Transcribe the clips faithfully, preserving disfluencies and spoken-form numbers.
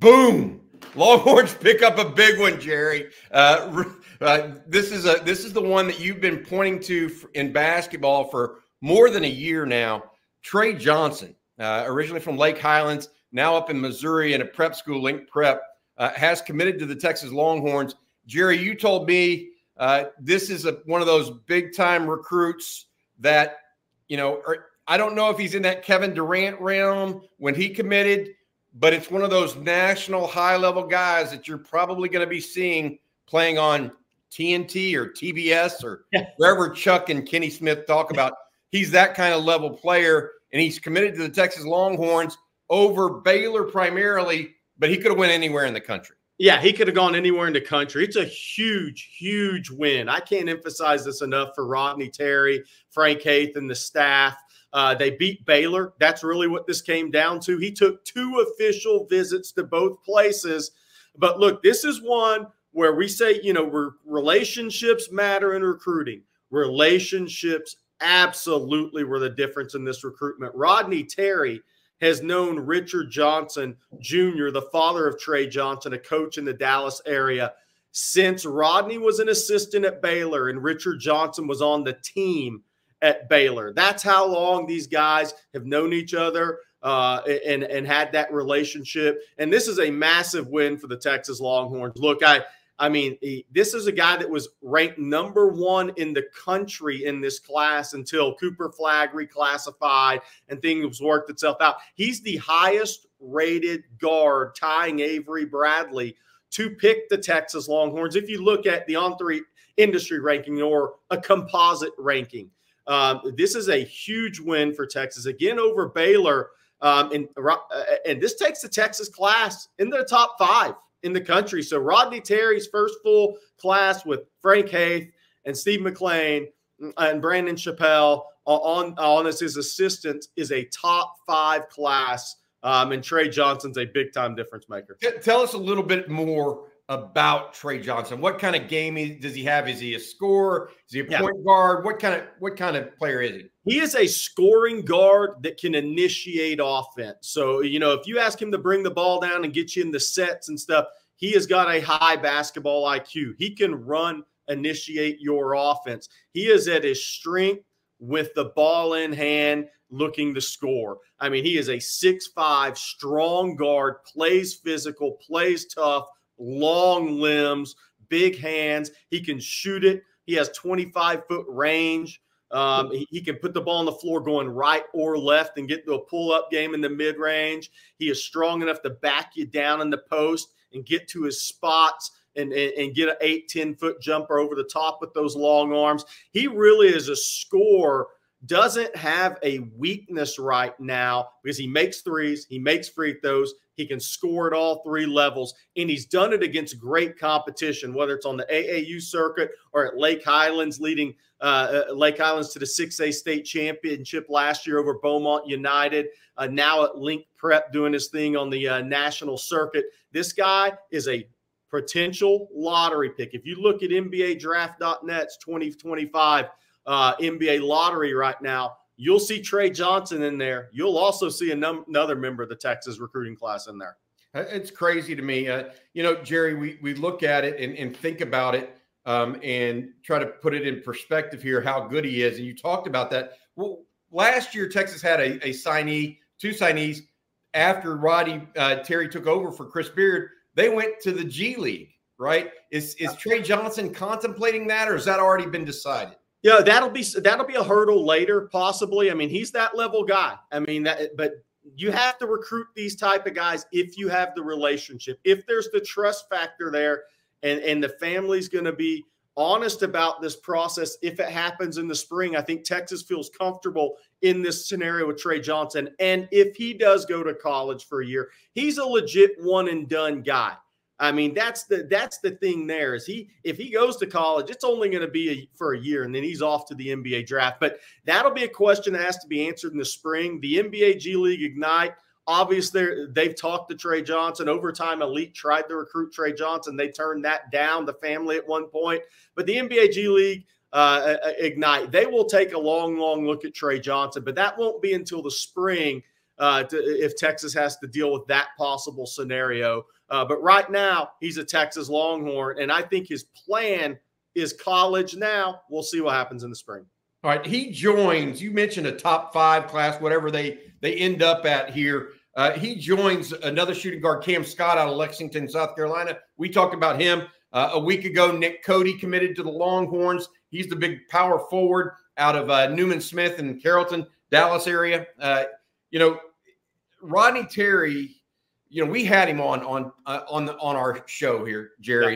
Boom. Longhorns pick up a big one, Jerry. Uh, uh, this is a this is the one that you've been pointing to in basketball for more than a year now. Tre Johnson, uh, originally from Lake Highlands, now up in Missouri in a prep school, Link Prep, uh, has committed to the Texas Longhorns. Jerry, you told me uh, this is a, one of those big-time recruits that, you know, are, I don't know if he's in that Kevin Durant realm when he committed, but it's one of those national high-level guys that you're probably going to be seeing playing on T N T or T B S or yeah. wherever Chuck and Kenny Smith talk about. He's that kind of level player, and he's committed to the Texas Longhorns over Baylor primarily, but he could have went anywhere in the country. Yeah, he could have gone anywhere in the country. It's a huge, huge win. I can't emphasize this enough for Rodney Terry, Frank Haith, and the staff. Uh, they beat Baylor. That's really what this came down to. He took two official visits to both places. But, look, this is one where we say, you know, we're, relationships matter in recruiting. Relationships absolutely were the difference in this recruitment. Rodney Terry has known Richard Johnson Junior, the father of Tre Johnson, a coach in the Dallas area, since Rodney was an assistant at Baylor and Richard Johnson was on the team at Baylor. That's how long these guys have known each other uh, and, and had that relationship. And this is a massive win for the Texas Longhorns. Look, I I mean, he, this is a guy that was ranked number one in the country in this class until Cooper Flagg reclassified and things worked itself out. He's the highest rated guard, tying Avery Bradley, to pick the Texas Longhorns. If you look at the On three industry ranking or a composite ranking, um, this is a huge win for Texas. Again, over Baylor, um, and, and this takes the Texas class in the top five in the country. So Rodney Terry's first full class with Frank Haith and Steve McClain and Brandon Chappelle on, on as his assistants is a top five class. Um, and Tre Johnson's a big time difference maker. Tell us a little bit more about Tre Johnson. What kind of game does he have? Is he a scorer? Is he a point yeah. guard? What kind of, what kind of player is he? He is a scoring guard that can initiate offense. So, you know, if you ask him to bring the ball down and get you in the sets and stuff, he has got a high basketball I Q. He can run, initiate your offense. He is at his strength with the ball in hand, looking to score. I mean, he is a six five strong guard, plays physical, plays tough, long limbs, big hands. He can shoot it. He has twenty-five foot range. Um, he, he can put the ball on the floor going right or left and get to a pull-up game in the mid-range. He is strong enough to back you down in the post and get to his spots and, and, and get an eight, ten-foot jumper over the top with those long arms. He really is a scorer, doesn't have a weakness right now because he makes threes, he makes free throws, he can score at all three levels, and he's done it against great competition, whether it's on the A A U circuit or at Lake Highlands, leading uh, Lake Highlands to the six A state championship last year over Beaumont United, uh, now at Link Prep doing his thing on the uh, national circuit. This guy is a potential lottery pick. If you look at N B A draft dot net's twenty twenty-five uh, N B A lottery right now, you'll see Tre Johnson in there. You'll also see another member of the Texas recruiting class in there. It's crazy to me. Uh, you know, Jerry, we, we look at it and, and think about it um, and try to put it in perspective here, how good he is. And you talked about that. Well, last year, Texas had a, a signee, two signees. After Rodney uh, Terry took over for Chris Beard, they went to the G League, right? Is, is Tre Johnson contemplating that, or has that already been decided? Yeah, that'll be that'll be a hurdle later, possibly. I mean, he's that level guy. I mean, that, but you have to recruit these type of guys if you have the relationship, if there's the trust factor there, and and the family's going to be honest about this process. If it happens in the spring, I think Texas feels comfortable in this scenario with Tre Johnson. And if he does go to college for a year, he's a legit one and done guy. I mean, that's the that's the thing there is he if he goes to college, it's only going to be a, for a year, and then he's off to the N B A draft. But that'll be a question that has to be answered in the spring. The N B A G League Ignite, obviously, they've talked to Tre Johnson. Overtime Elite tried to recruit Tre Johnson. They turned that down, the family at one point. But the N B A G League uh, Ignite, they will take a long, long look at Tre Johnson, but that won't be until the spring. uh, to, if Texas has to deal with that possible scenario. Uh, but right now, he's a Texas Longhorn, and I think his plan is college now. We'll see what happens in the spring. All right, he joins, you mentioned a top five class, whatever they, they end up at here. Uh, he joins another shooting guard, Cam Scott, out of Lexington, South Carolina. We talked about him uh, a week ago. Nick Cody committed to the Longhorns. He's the big power forward out of uh, Newman Smith and Carrollton, Dallas area. Uh, you know, Rodney Terry, you know, we had him on on uh, on the, on our show here, Jerry.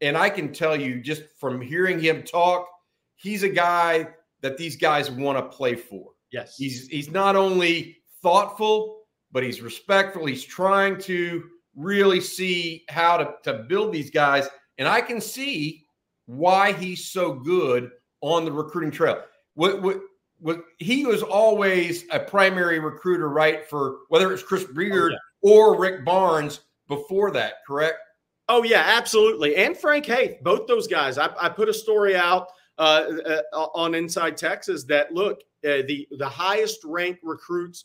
Yeah. And I can tell you just from hearing him talk, he's a guy that these guys want to play for. Yes. He's he's not only thoughtful, but he's respectful. He's trying to really see how to, to build these guys. And I can see why he's so good on the recruiting trail. What, what, what, he was always a primary recruiter, right, for whether it's Chris Beard oh, yeah. or Rick Barnes before that, correct? Oh, yeah, absolutely. And Frank Haith, both those guys. I, I put a story out uh, uh, on Inside Texas that, look, uh, the, the highest-ranked recruits.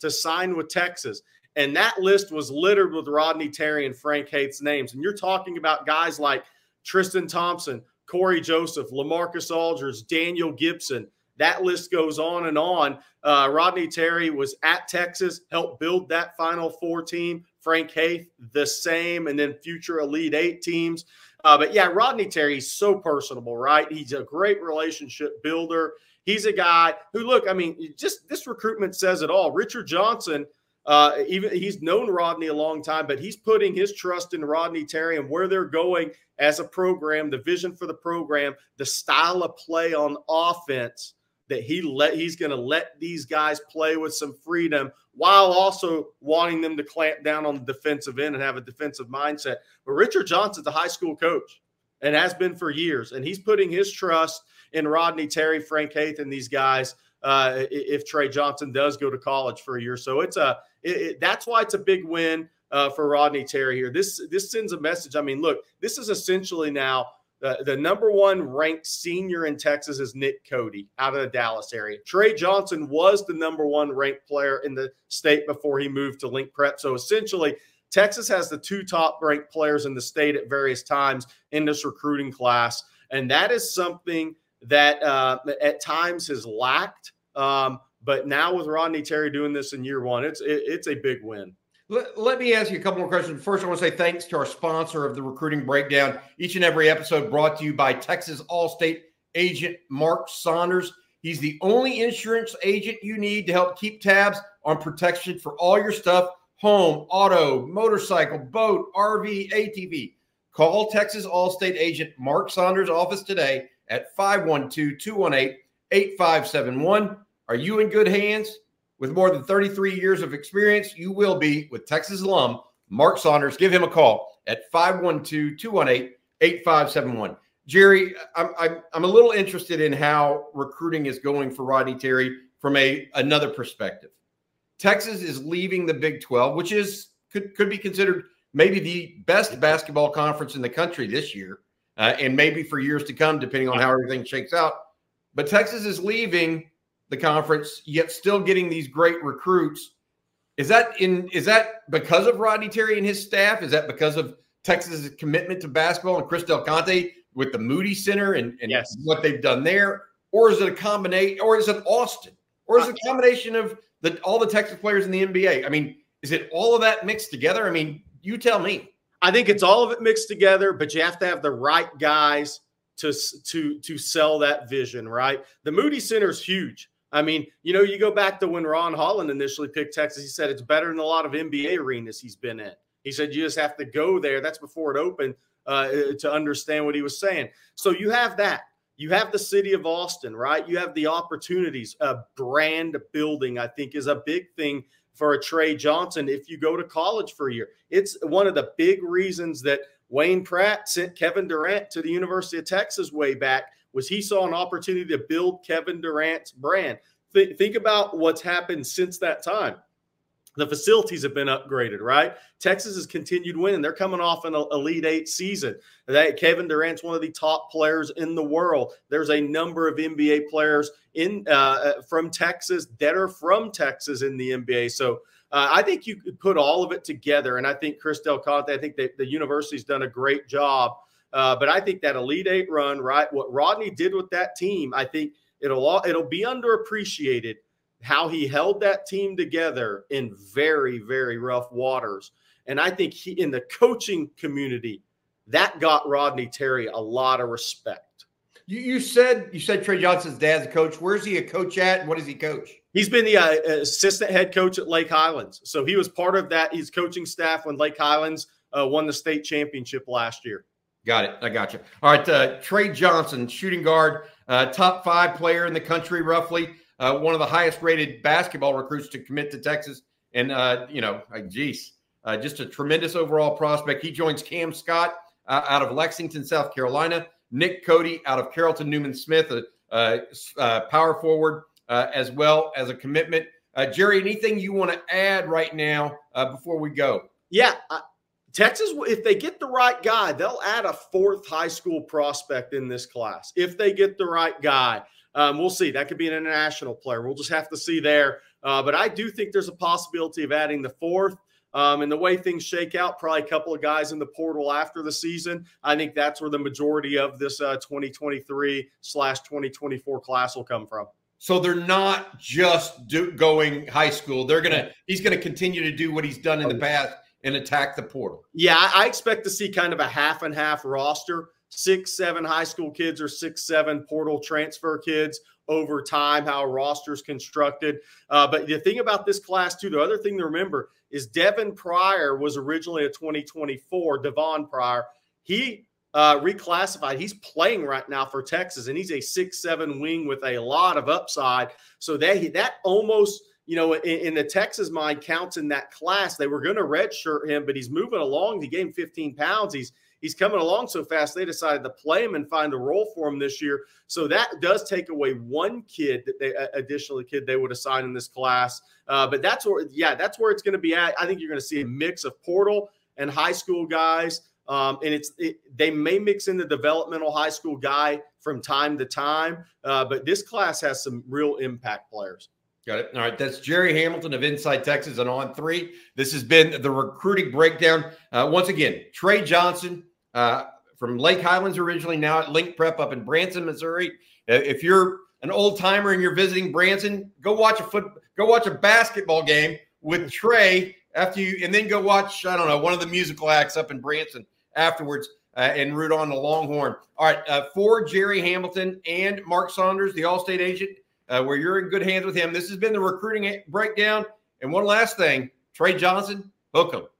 To sign with Texas. And that list was littered with Rodney Terry and Frank Haith's names. And you're talking about guys like Tristan Thompson, Corey Joseph, LaMarcus Aldridge, Daniel Gibson. That list goes on and on. Uh, Rodney Terry was at Texas, helped build that Final Four team. Frank Haith, the same, and then future Elite Eight teams. Uh, but yeah, Rodney Terry is so personable, right? He's a great relationship builder. He's a guy who, look, I mean, just this recruitment says it all. Richard Johnson, uh, even he's known Rodney a long time, but he's putting his trust in Rodney Terry and where they're going as a program, the vision for the program, the style of play on offense that he let he's going to let these guys play with some freedom while also wanting them to clamp down on the defensive end and have a defensive mindset. But Richard Johnson's a high school coach and has been for years, and he's putting his trust in Rodney Terry, Frank Haith, and these guys, uh, if Tre Johnson does go to college for a year. So it's a it, it, that's why it's a big win uh, for Rodney Terry here. This this sends a message. I mean, look, this is essentially now the, the number one ranked senior in Texas is Nick Cody out of the Dallas area. Tre Johnson was the number one ranked player in the state before he moved to Link Prep. So essentially, Texas has the two top ranked players in the state at various times in this recruiting class, and that is something that uh, at times has lacked. Um, but now with Rodney Terry doing this in year one, it's it, it's a big win. Let, let me ask you a couple more questions. First, I want to say thanks to our sponsor of the Recruiting Breakdown. Each and every episode brought to you by Texas All-State agent Mark Saunders. He's the only insurance agent you need to help keep tabs on protection for all your stuff, home, auto, motorcycle, boat, R V, A T V. Call Texas All-State agent Mark Saunders' office today at five one two, two one eight, eight five seven one. Are you in good hands? With more than thirty-three years of experience, you will be with Texas alum Mark Saunders. Give him a call at five one two, two one eight, eight five seven one. Jerry, I'm, I'm, I'm a little interested in how recruiting is going for Rodney Terry from a another perspective. Texas is leaving the Big twelve, which is could, could be considered maybe the best basketball conference in the country this year. Uh, and maybe for years to come, depending on how everything shakes out. But Texas is leaving the conference, yet still getting these great recruits. Is that in? Is that because of Rodney Terry and his staff? Is that because of Texas's commitment to basketball and Chris Del Conte with the Moody Center and, and yes. what they've done there? Or is it a combination? Or is it Austin? Or is it a combination of the, all the Texas players in the N B A? I mean, is it all of that mixed together? I mean, you tell me. I think it's all of it mixed together, but you have to have the right guys to, to, to sell that vision, right? The Moody Center is huge. I mean, you know, you go back to when Ron Holland initially picked Texas, he said it's better than a lot of N B A arenas he's been in. He said you just have to go there. That's before it opened uh, to understand what he was saying. So you have that. You have the city of Austin, right? You have the opportunities. Uh, brand building, I think, is a big thing for a Tre Johnson if you go to college for a year. It's one of the big reasons that Wayne Pratt sent Kevin Durant to the University of Texas way back, was he saw an opportunity to build Kevin Durant's brand. Th- think about what's happened since that time. The facilities have been upgraded, right? Texas has continued winning. They're coming off an Elite Eight season. That Kevin Durant's one of the top players in the world. There's a number of N B A players in uh, from Texas that are from Texas in the N B A. So uh, I think you could put all of it together. And I think Chris Del Conte, I think that the university's done a great job. Uh, but I think that Elite Eight run, right, what Rodney did with that team, I think it'll it'll be underappreciated. How he held that team together in very, very rough waters. And I think he, in the coaching community, that got Rodney Terry a lot of respect. You, you said you said Tre Johnson's dad's a coach. Where's he a coach at? And what does he coach? He's been the uh, assistant head coach at Lake Highlands. So he was part of that. His coaching staff when Lake Highlands uh, won the state championship last year. Got it. I got you. All right. Uh, Tre Johnson, shooting guard, uh, top five player in the country, roughly. Uh, one of the highest-rated basketball recruits to commit to Texas. And, uh, you know, uh, geez, uh, just a tremendous overall prospect. He joins Cam Scott uh, out of Lexington, South Carolina. Nick Cody out of Carrollton, Newman Smith, a uh, uh, power forward, uh, as well as a commitment. Uh, Jerry, anything you want to add right now uh, before we go? Yeah, I- Texas, if they get the right guy, they'll add a fourth high school prospect in this class. If they get the right guy, um, we'll see. That could be an international player. We'll just have to see there. Uh, but I do think there's a possibility of adding the fourth. Um, and the way things shake out, probably a couple of guys in the portal after the season. I think that's where the majority of this uh, twenty twenty-three slash twenty twenty-four class will come from. So they're not just do- going high school. They're gonna. He's going to continue to do what he's done in the past. And attack the portal. Yeah, I expect to see kind of a half and half roster, six, seven high school kids or six, seven portal transfer kids over time, how a roster's constructed. Uh, but the thing about this class, too, the other thing to remember is Devon Pryor was originally a twenty twenty-four, Devon Pryor. He uh, reclassified. He's playing right now for Texas, and he's a six seven wing with a lot of upside. So they, that almost – you know, in, in the Texas mind counts in that class. They were going to redshirt him, but he's moving along. He gained fifteen pounds. He's he's coming along so fast they decided to play him and find a role for him this year. So that does take away one kid, that they additional kid they would assign in this class. Uh, but that's where, yeah, that's where it's going to be at. I think you're going to see a mix of portal and high school guys. Um, and it's it, they may mix in the developmental high school guy from time to time. Uh, but this class has some real impact players. Got it. All right. That's Jerry Hamilton of Inside Texas and On three. This has been the recruiting breakdown. Uh, once again, Tre Johnson uh, from Lake Highlands originally, now at Link Prep up in Branson, Missouri. Uh, if you're an old timer and you're visiting Branson, go watch a foot, go watch a basketball game with Tre after you, and then go watch, I don't know, one of the musical acts up in Branson afterwards uh, and root on the Longhorn. All right. Uh, for Jerry Hamilton and Mark Saunders, the All-State agent, Uh, where you're in good hands with him. This has been the recruiting breakdown. And one last thing, Tre Johnson, hook him.